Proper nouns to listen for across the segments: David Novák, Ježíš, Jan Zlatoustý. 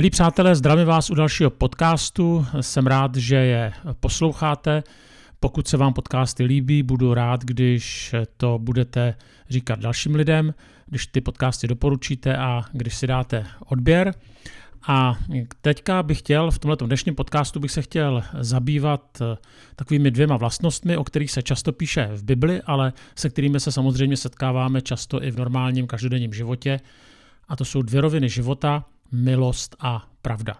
Milí přátelé, zdravím vás u dalšího podcastu. Jsem rád, že je posloucháte. Pokud se vám podcasty líbí, budu rád, když to budete říkat dalším lidem, když ty podcasty doporučíte a když si dáte odběr. A teďka bych chtěl, v tomto dnešním podcastu bych se chtěl zabývat takovými dvěma vlastnostmi, o kterých se často píše v Bibli, ale se kterými se samozřejmě setkáváme často i v normálním každodenním životě. A to jsou dvě roviny života, milost a pravda.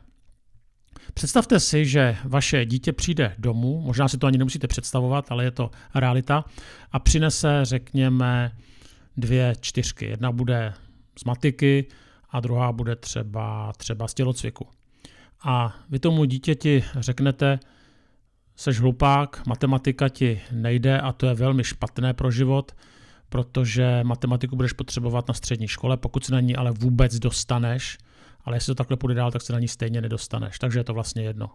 Představte si, že vaše dítě přijde domů, možná si to ani nemusíte představovat, ale je to realita, a přinese, řekněme, 2 čtyřky. Jedna bude z matiky a druhá bude třeba z tělocviku. A vy tomu dítěti řeknete, seš hlupák, matematika ti nejde a to je velmi špatné pro život, protože matematiku budeš potřebovat na střední škole, pokud se na ní ale vůbec dostaneš, ale jestli to takhle půjde dál, tak se na ní stejně nedostaneš, takže je to vlastně jedno.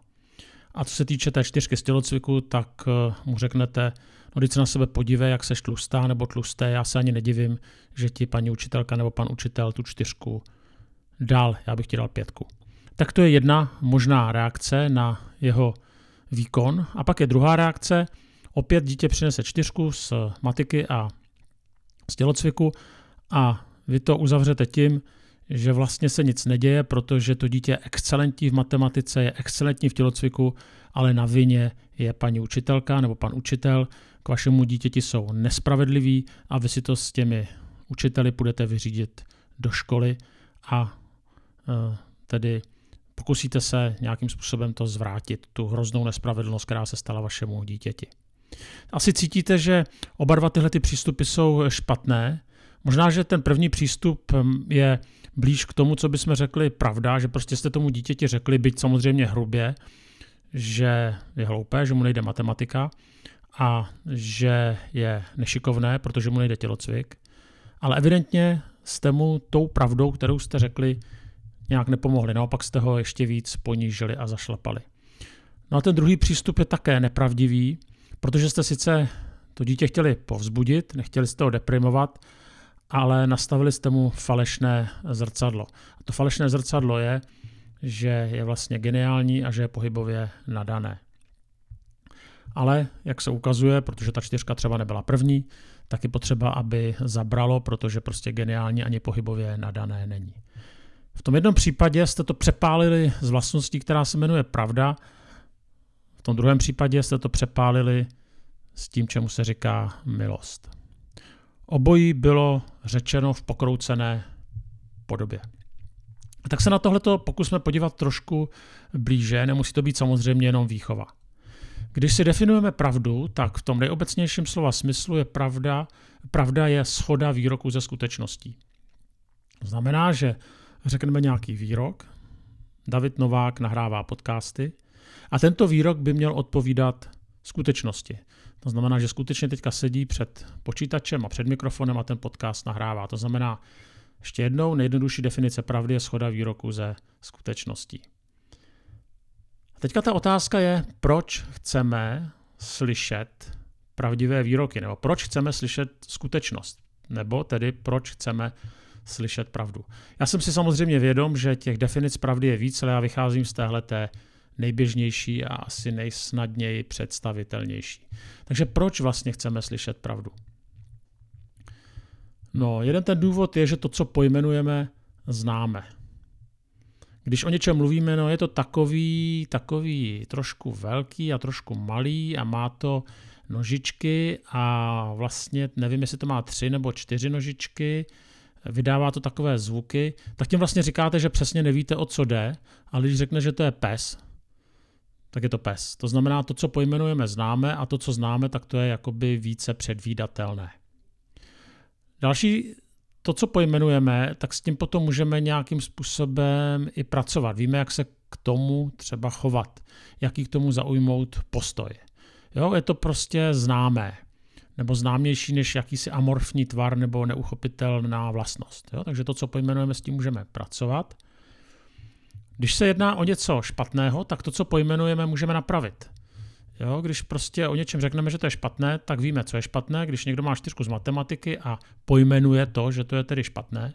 A co se týče té 4 z tělocviku, tak mu řeknete, no když se na sebe podívej, jak seš tlustá nebo tlusté, já se ani nedivím, že ti paní učitelka nebo pan učitel tu 4 dal, já bych ti dal 5. Tak to je jedna možná reakce na jeho výkon. A pak je druhá reakce, opět dítě přinese 4 z matiky a z tělocviku a vy to uzavřete tím, že vlastně se nic neděje, protože to dítě je excelentní v matematice, je excelentní v tělocviku, ale na vině je paní učitelka nebo pan učitel, k vašemu dítěti jsou nespravedliví a vy si to s těmi učiteli budete vyřídit do školy a tedy pokusíte se nějakým způsobem to zvrátit, tu hroznou nespravedlnost, která se stala vašemu dítěti. Asi cítíte, že oba dva tyhle přístupy jsou špatné. Možná, že ten první přístup je blíž k tomu, co bychom řekli pravda, že prostě jste tomu dítěti řekli, byť samozřejmě hrubě, že je hloupé, že mu nejde matematika a že je nešikovné, protože mu nejde tělocvik. Ale evidentně jste mu tou pravdou, kterou jste řekli, nějak nepomohli. Naopak jste ho ještě víc ponížili a zašlapali. No a ten druhý přístup je také nepravdivý, protože jste sice to dítě chtěli povzbudit, nechtěli jste ho deprimovat, ale nastavili jste mu falešné zrcadlo. A to falešné zrcadlo je, že je vlastně geniální a že je pohybově nadané. Ale jak se ukazuje, protože ta 4 třeba nebyla první, tak je potřeba, aby zabralo, protože prostě geniální ani pohybově nadané není. V tom jednom případě jste to přepálili z vlastností, která se jmenuje pravda, v tom druhém případě jste to přepálili s tím, čemu se říká milost. Obojí bylo řečeno v pokroucené podobě. Tak se na tohleto pokusme podívat trošku blíže, nemusí to být samozřejmě jenom výchova. Když si definujeme pravdu, tak v tom nejobecnějším slova smyslu je pravda je shoda výroku ze skutečností. Znamená, že řekneme nějaký výrok, David Novák nahrává podcasty a tento výrok by měl odpovídat skutečnosti. To znamená, že skutečně teďka sedí před počítačem a před mikrofonem a ten podcast nahrává. To znamená, ještě jednou, nejjednodušší definice pravdy je shoda výroku ze skutečností. A teďka ta otázka je, proč chceme slyšet pravdivé výroky, nebo proč chceme slyšet skutečnost, nebo tedy proč chceme slyšet pravdu. Já jsem si samozřejmě vědom, že těch definic pravdy je víc, ale já vycházím z téhleté nejběžnější a asi nejsnadněji představitelnější. Takže proč vlastně chceme slyšet pravdu? No, jeden ten důvod je, že to, co pojmenujeme, známe. Když o něčem mluvíme, no je to takový trošku velký a trošku malý a má to nožičky a vlastně nevím, jestli to má 3 nebo 4 nožičky, vydává to takové zvuky, tak tím vlastně říkáte, že přesně nevíte, o co jde, ale když řekne, že to je pes, tak je to pes. To znamená, to, co pojmenujeme, známe a to, co známe, tak to je jakoby více předvídatelné. Další, to, co pojmenujeme, tak s tím potom můžeme nějakým způsobem i pracovat. Víme, jak se k tomu třeba chovat, jaký k tomu zaujmout postoj. Jo, je to prostě známé, nebo známější než jakýsi amorfní tvar nebo neuchopitelná vlastnost. Jo, takže to, co pojmenujeme, s tím můžeme pracovat. Když se jedná o něco špatného, tak to, co pojmenujeme, můžeme napravit. Jo, když prostě o něčem řekneme, že to je špatné, tak víme, co je špatné. Když někdo má 4 z matematiky a pojmenuje to, že to je tedy špatné,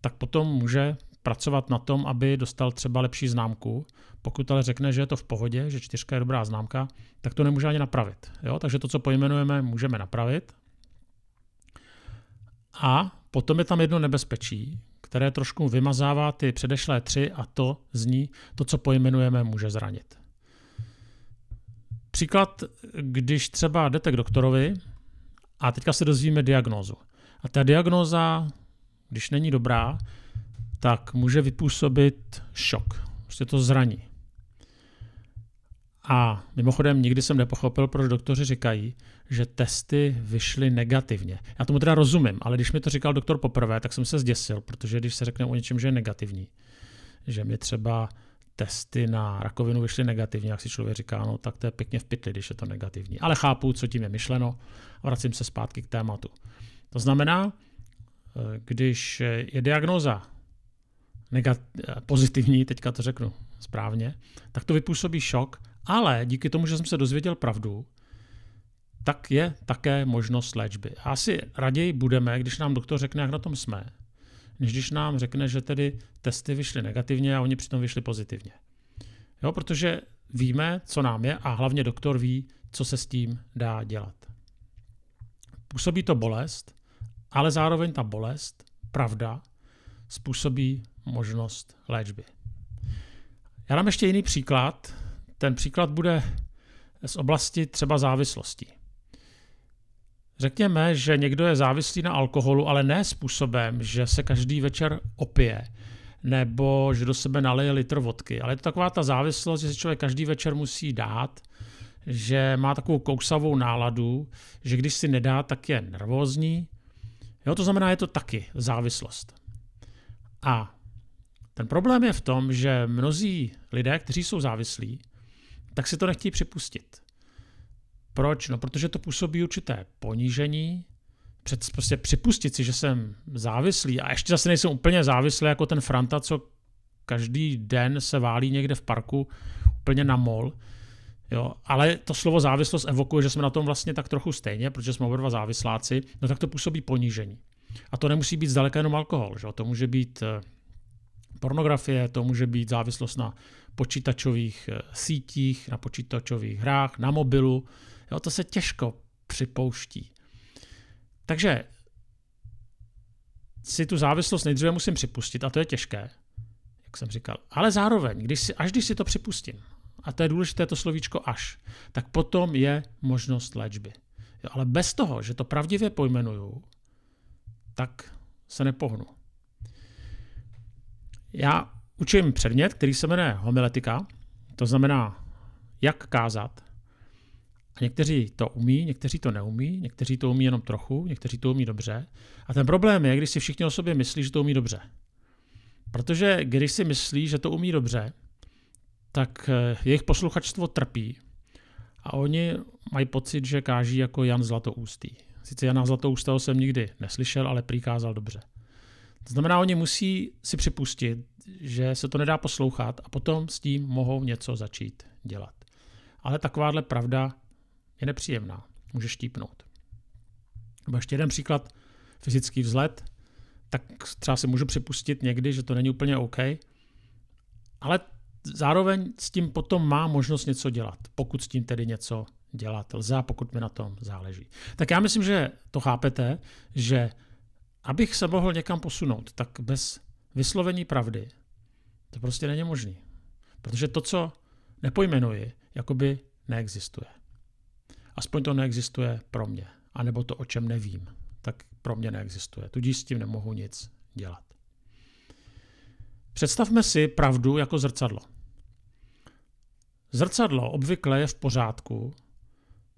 tak potom může pracovat na tom, aby dostal třeba lepší známku. Pokud ale řekne, že je to v pohodě, že 4 je dobrá známka, tak to nemůže ani napravit. Jo? Takže to, co pojmenujeme, můžeme napravit. A potom je tam jedno nebezpečí, které trošku vymazává ty předešlé 3 a to zní, to, co pojmenujeme, může zranit. Příklad, když třeba jdete k doktorovi a teďka se dozvíme diagnózu. A ta diagnóza, když není dobrá, tak může vypůsobit šok. Prostě to zraní. A mimochodem nikdy jsem nepochopil, proč doktoři říkají, že testy vyšly negativně. Já tomu teda rozumím, ale když mi to říkal doktor poprvé, tak jsem se zděsil, protože když se řekne o něčem, že je negativní, že mi třeba testy na rakovinu vyšly negativně, jak si člověk říká, no tak to je pěkně v pytli, když je to negativní. Ale chápu, co tím je myšleno a vracím se zpátky k tématu. To znamená, když je diagnóza pozitivní, teďka to řeknu správně, tak to vypůsobí šok, ale díky tomu, že jsem se dozvěděl pravdu, tak je také možnost léčby. A asi raději budeme, když nám doktor řekne, jak na tom jsme, než když nám řekne, že tedy testy vyšly negativně a oni přitom vyšli pozitivně. Jo, protože víme, co nám je a hlavně doktor ví, co se s tím dá dělat. Působí to bolest, ale zároveň ta bolest, pravda, způsobí možnost léčby. Já dám ještě jiný příklad. Ten příklad bude z oblasti třeba závislostí. Řekněme, že někdo je závislý na alkoholu, ale ne způsobem, že se každý večer opije nebo že do sebe naleje litr vodky. Ale je to taková ta závislost, že se člověk každý večer musí dát, že má takovou kousavou náladu, že když si nedá, tak je nervózní. Jo, to znamená, je to taky závislost. A ten problém je v tom, že mnozí lidé, kteří jsou závislí, tak si to nechtějí připustit. Proč? No, protože to působí určité ponížení. Prostě připustit si, že jsem závislý a ještě zase nejsem úplně závislý jako ten Franta, co každý den se válí někde v parku úplně na mol. Jo, ale to slovo závislost evokuje, že jsme na tom vlastně tak trochu stejně, protože jsme oba dva závisláci, no tak to působí ponížení. A to nemusí být zdaleka jenom alkohol, že? To může být pornografie, to může být závislost na počítačových sítích, na počítačových hrách, na mobilu. Jo, to se těžko připouští. Takže si tu závislost nejdříve musím připustit a to je těžké, jak jsem říkal. Ale zároveň, když si to připustím, a to je důležité to slovíčko až, tak potom je možnost léčby. Jo, ale bez toho, že to pravdivě pojmenuju, tak se nepohnu. Já učím předmět, který se jmenuje homiletika, to znamená, jak kázat. A někteří to umí, někteří to neumí, někteří to umí jenom trochu, někteří to umí dobře. A ten problém je, když si všichni o sobě myslí, že to umí dobře. Protože když si myslí, že to umí dobře, tak jejich posluchačstvo trpí. A oni mají pocit, že káží jako Jan Zlatoustý. Sice Jana Zlatoustého jsem nikdy neslyšel, ale prý kázal dobře. To znamená, oni musí si připustit, že se to nedá poslouchat a potom s tím mohou něco začít dělat. Ale takováhle pravda je nepříjemná, může štípnout. Nebo ještě jeden příklad, fyzický vzhled, tak třeba si můžu připustit někdy, že to není úplně OK, ale zároveň s tím potom má možnost něco dělat, pokud s tím tedy něco dělat lze, pokud mi na tom záleží. Tak já myslím, že to chápete, že abych se mohl někam posunout, tak bez vyslovení pravdy to prostě není možné. Protože to, co nepojmenuji, jakoby neexistuje. Aspoň to neexistuje pro mě. A nebo to, o čem nevím, tak pro mě neexistuje. Tudíž s tím nemohu nic dělat. Představme si pravdu jako zrcadlo. Zrcadlo obvykle je v pořádku,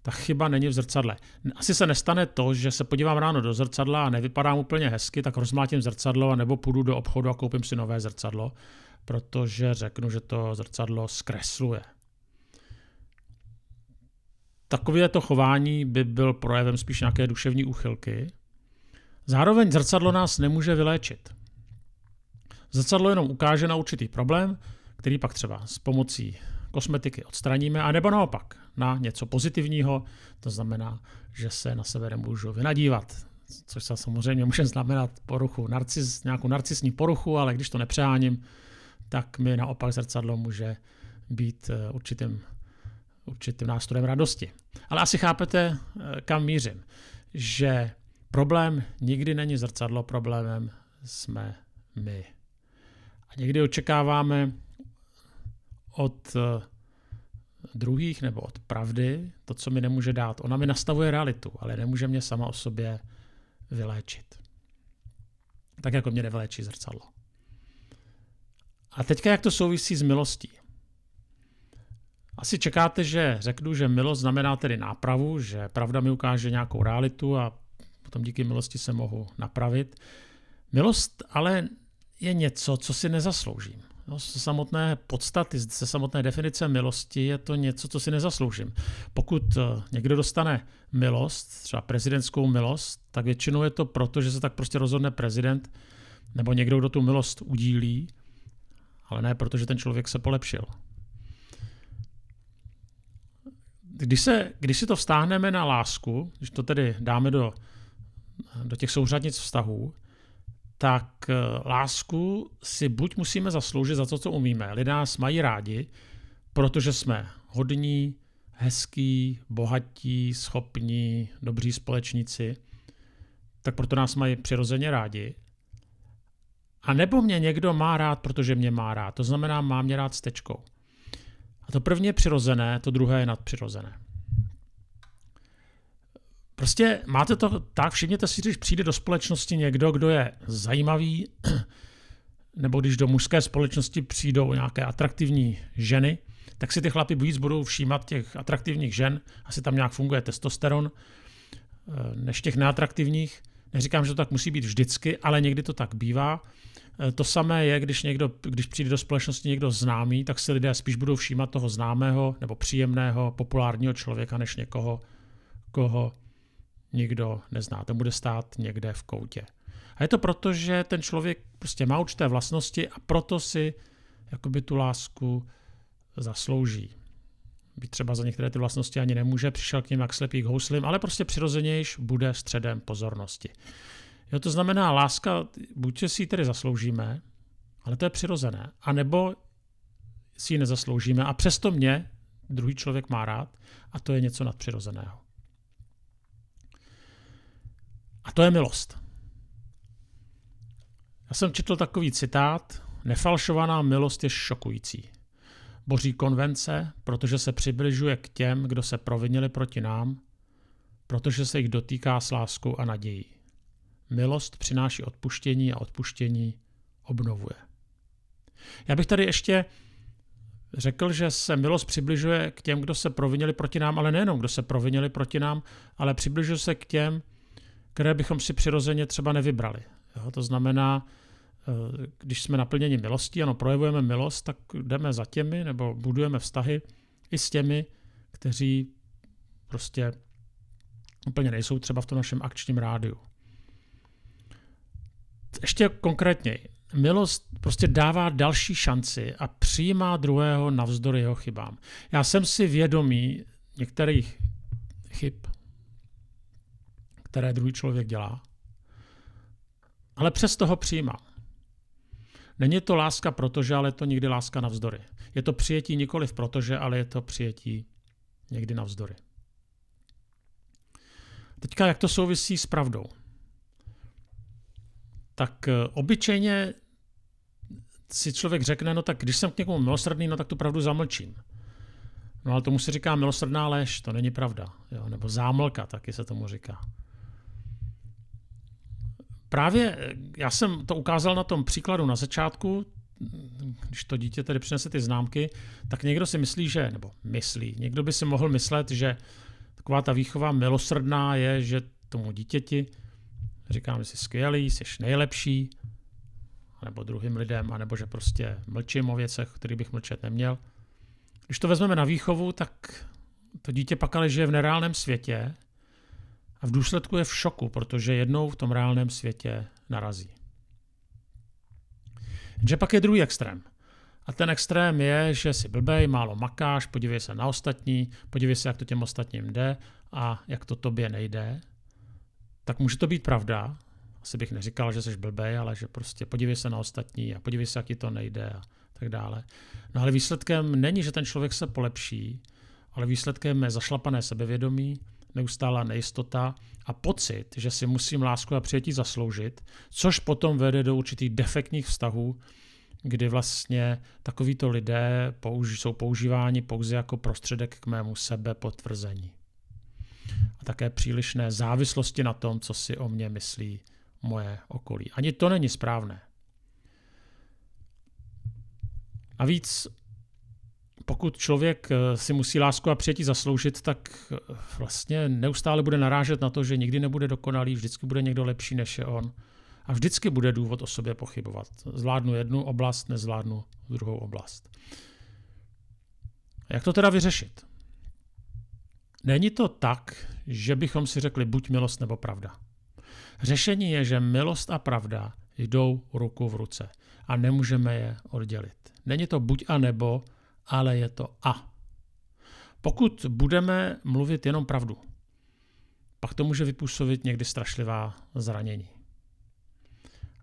ta chyba není v zrcadle. Asi se nestane to, že se podívám ráno do zrcadla a nevypadám úplně hezky, tak rozmlátím zrcadlo nebo půjdu do obchodu a koupím si nové zrcadlo, protože řeknu, že to zrcadlo zkresluje. Takovéto chování by byl projevem spíš nějaké duševní úchylky. Zároveň zrcadlo nás nemůže vyléčit. Zrcadlo jenom ukáže na určitý problém, který pak třeba s pomocí kosmetiky odstraníme, anebo naopak na něco pozitivního, to znamená, že se na sebe nemůžu vynadívat. což se samozřejmě může znamenat poruchu, nějakou narcisní poruchu, ale když to nepřeháním, tak mi naopak zrcadlo může být určitým nástrojem radosti. Ale asi chápete, kam mířím, že problém nikdy není zrcadlo, problémem jsme my. A někdy očekáváme od druhých nebo od pravdy to, co mi nemůže dát. Ona mi nastavuje realitu, ale nemůže mě sama o sobě vyléčit. Tak jako mě nevyléčí zrcadlo. A teďka jak to souvisí s milostí? Asi čekáte, že řeknu, že milost znamená tedy nápravu, že pravda mi ukáže nějakou realitu a potom díky milosti se mohu napravit. Milost ale je něco, co si nezasloužím. Z samotné podstaty, ze samotné definice milosti je to něco, co si nezasloužím. Pokud někdo dostane milost, třeba prezidentskou milost, tak většinou je to proto, že se tak prostě rozhodne prezident nebo někdo, kdo tu milost udílí, ale ne proto, že ten člověk se polepšil. Když si to vztáhneme na lásku, když to tedy dáme do těch souřadnic vztahů, tak lásku si buď musíme zasloužit za to, co umíme. Lidé nás mají rádi, protože jsme hodní, hezký, bohatí, schopní, dobří společníci, tak proto nás mají přirozeně rádi. A nebo mě někdo má rád, protože mě má rád. To znamená, má mě rád s tečkou. A to první je přirozené, to druhé je nadpřirozené. Prostě máte to tak, všimněte si, když přijde do společnosti někdo, kdo je zajímavý, nebo když do mužské společnosti přijdou nějaké atraktivní ženy, tak si ty chlapi víc budou všímat těch atraktivních žen, asi tam nějak funguje testosteron, než těch neatraktivních. Neříkám, že to tak musí být vždycky, ale někdy to tak bývá. To samé je, když přijde do společnosti někdo známý, tak si lidé spíš budou všímat toho známého nebo příjemného, populárního člověka, než někoho, koho nikdo nezná. Ten bude stát někde v koutě. A je to proto, že ten člověk prostě má určité vlastnosti a proto si jakoby tu lásku zaslouží. Byť třeba za některé ty vlastnosti ani nemůže, přišel k nim jak slepý k houslím, ale prostě přirozenějiš bude středem pozornosti. Jo, to znamená, láska, buď si ji tedy zasloužíme, ale to je přirozené, anebo si ji nezasloužíme a přesto mě druhý člověk má rád a to je něco nadpřirozeného. A to je milost. Já jsem četl takový citát, nefalšovaná milost je šokující. Boří konvence, protože se přibližuje k těm, kdo se provinili proti nám, protože se jich dotýká s láskou a nadějí. Milost přináší odpuštění a odpuštění obnovuje. Já bych tady ještě řekl, že se milost přibližuje k těm, kdo se provinili proti nám, ale nejenom kdo se provinili proti nám, ale přibližuje se k těm, které bychom si přirozeně třeba nevybrali. Jo, to znamená, když jsme naplněni milostí, ano, projevujeme milost, tak jdeme za těmi nebo budujeme vztahy i s těmi, kteří prostě úplně nejsou třeba v tom našem akčním rádiu. Ještě konkrétněji, milost prostě dává další šanci a přijímá druhého navzdory jeho chybám. Já jsem si vědomý některých chyb, které druhý člověk dělá, ale přesto ho přijímá. Není to láska protože, ale je to někdy láska navzdory. Je to přijetí nikoliv protože, ale je to přijetí někdy navzdory. Teďka jak to souvisí s pravdou? Tak obyčejně si člověk řekne, no tak když jsem k někomu milosrdný, no tak tu pravdu zamlčím. No ale tomu se říká milosrdná lež, to není pravda. Jo? Nebo zámlka, taky se tomu říká. Právě já jsem to ukázal na tom příkladu na začátku, když to dítě tedy přinese ty známky, tak někdo si myslí, že, nebo myslí, někdo by si mohl myslet, že taková ta výchova milosrdná je, že tomu dítěti říkám, jsi skvělý, jsi nejlepší, nebo druhým lidem, anebo že prostě mlčím o věcech, o kterých bych mlčet neměl. Když to vezmeme na výchovu, tak to dítě pak ale žije v nereálném světě a v důsledku je v šoku, protože jednou v tom reálném světě narazí. Jenže pak je druhý extrém. A ten extrém je, že jsi blbej, málo makáš, podívej se na ostatní, podívej se, jak to těm ostatním jde a jak to tobě nejde. tak může to být pravda. Asi bych neříkal, že jsi blbej, ale že prostě podívej se na ostatní a podívej se, jak ti to nejde a tak dále. No ale výsledkem není, že ten člověk se polepší, ale výsledkem je zašlapané sebevědomí, neustálá nejistota a pocit, že si musím lásku a přijetí zasloužit, což potom vede do určitých defektních vztahů, kdy vlastně takovýto lidé jsou používáni pouze jako prostředek k mému sebepotvrzení. A také přílišné závislosti na tom, co si o mě myslí moje okolí. Ani to není správné. A víc, pokud člověk si musí lásku a přijetí zasloužit, tak vlastně neustále bude narážet na to, že nikdy nebude dokonalý, vždycky bude někdo lepší, než je on. A vždycky bude důvod o sobě pochybovat. Zvládnu jednu oblast, nezvládnu druhou oblast. Jak to teda vyřešit? Není to tak, že bychom si řekli buď milost nebo pravda. Řešení je, že milost a pravda jdou ruku v ruce a nemůžeme je oddělit. Není to buď a nebo, ale je to a. Pokud budeme mluvit jenom pravdu, pak to může vypůsobit někdy strašlivá zranění.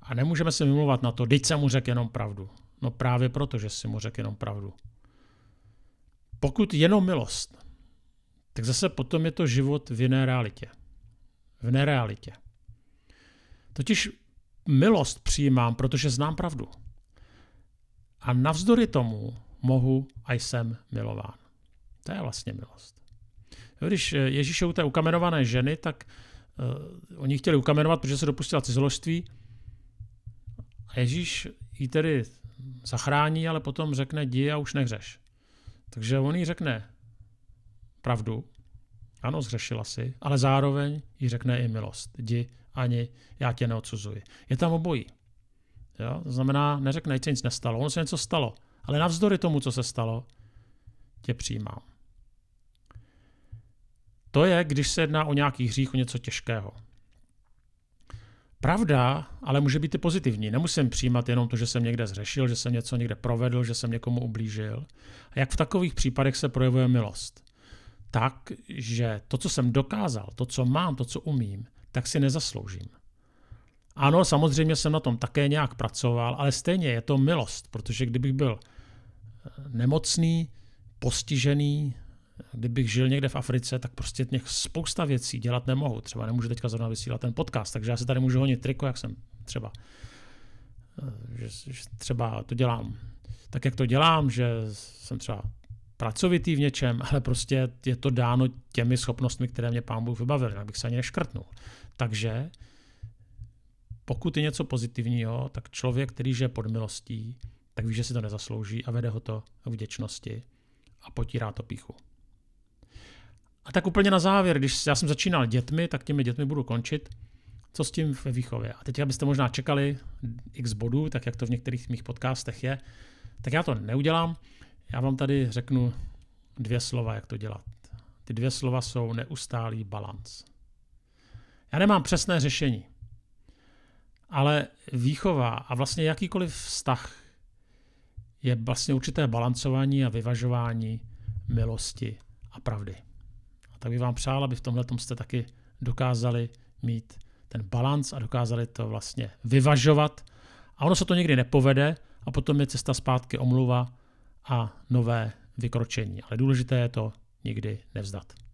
A nemůžeme se vymlouvat na to, vždyť jsem mu řekl jenom pravdu. No právě proto, že si mu řekl jenom pravdu. Pokud jenom milost, tak zase potom je to život v jiné realitě. V nerealitě. Totiž milost přijímám, protože znám pravdu. A navzdory tomu mohu a jsem milován. To je vlastně milost. Když Ježíše u té ukamenované ženy, tak oni chtěli ukamenovat, protože se dopustila cizoložství. A Ježíš ji tedy zachrání, ale potom řekne, jdi a už nehřeš. Takže on jí řekne pravdu, ano, zhřešila si, ale zároveň jí řekne i milost. Jdi, ani já tě neodsuzuji. Je tam obojí. Jo? To znamená, neřekne, že se nic nestalo. Ono se něco stalo, ale navzdory tomu, co se stalo, tě přijímám. To je, když se jedná o nějaký hřích, o něco těžkého. Pravda, ale může být i pozitivní. Nemusím přijímat jenom to, že jsem někde zhřešil, že jsem něco někde provedl, že jsem někomu ublížil. A jak v takových případech se projevuje milost? Tak, že to, co jsem dokázal, to, co mám, to, co umím, tak si nezasloužím. Ano, samozřejmě jsem na tom také nějak pracoval, ale stejně je to milost, protože kdybych byl nemocný, postižený, kdybych žil někde v Africe, tak prostě těch spousta věcí dělat nemohu. Třeba nemůžu teďka zrovna vysílat ten podcast, takže já se tady můžu honit triko, jak jsem třeba. Že třeba to dělám tak, jak to dělám, že jsem třeba pracovitý v něčem, ale prostě je to dáno těmi schopnostmi, které mě Pán Bůh vybavil, jinak bych se ani neškrtnul. Takže pokud je něco pozitivního, tak člověk, který žije pod milostí, tak ví, že si to nezaslouží a vede ho to k vděčnosti a potírá to pýchu. A tak úplně na závěr, když já jsem začínal dětmi, tak těmi dětmi budu končit. Co s tím ve výchově? A teď, abyste možná čekali x bodů, tak jak to v některých mých podcastech je, tak já to neudělám. Já vám tady řeknu 2 slova, jak to dělat. Ty 2 slova jsou neustálý balanc. Já nemám přesné řešení, ale výchova a vlastně jakýkoliv vztah je vlastně určité balancování a vyvažování milosti a pravdy. A tak bych vám přál, aby v tomhletom jste taky dokázali mít ten balanc a dokázali to vlastně vyvažovat. A ono se to někdy nepovede a potom je cesta zpátky omluva a nové vykročení. Ale důležité je to nikdy nevzdat.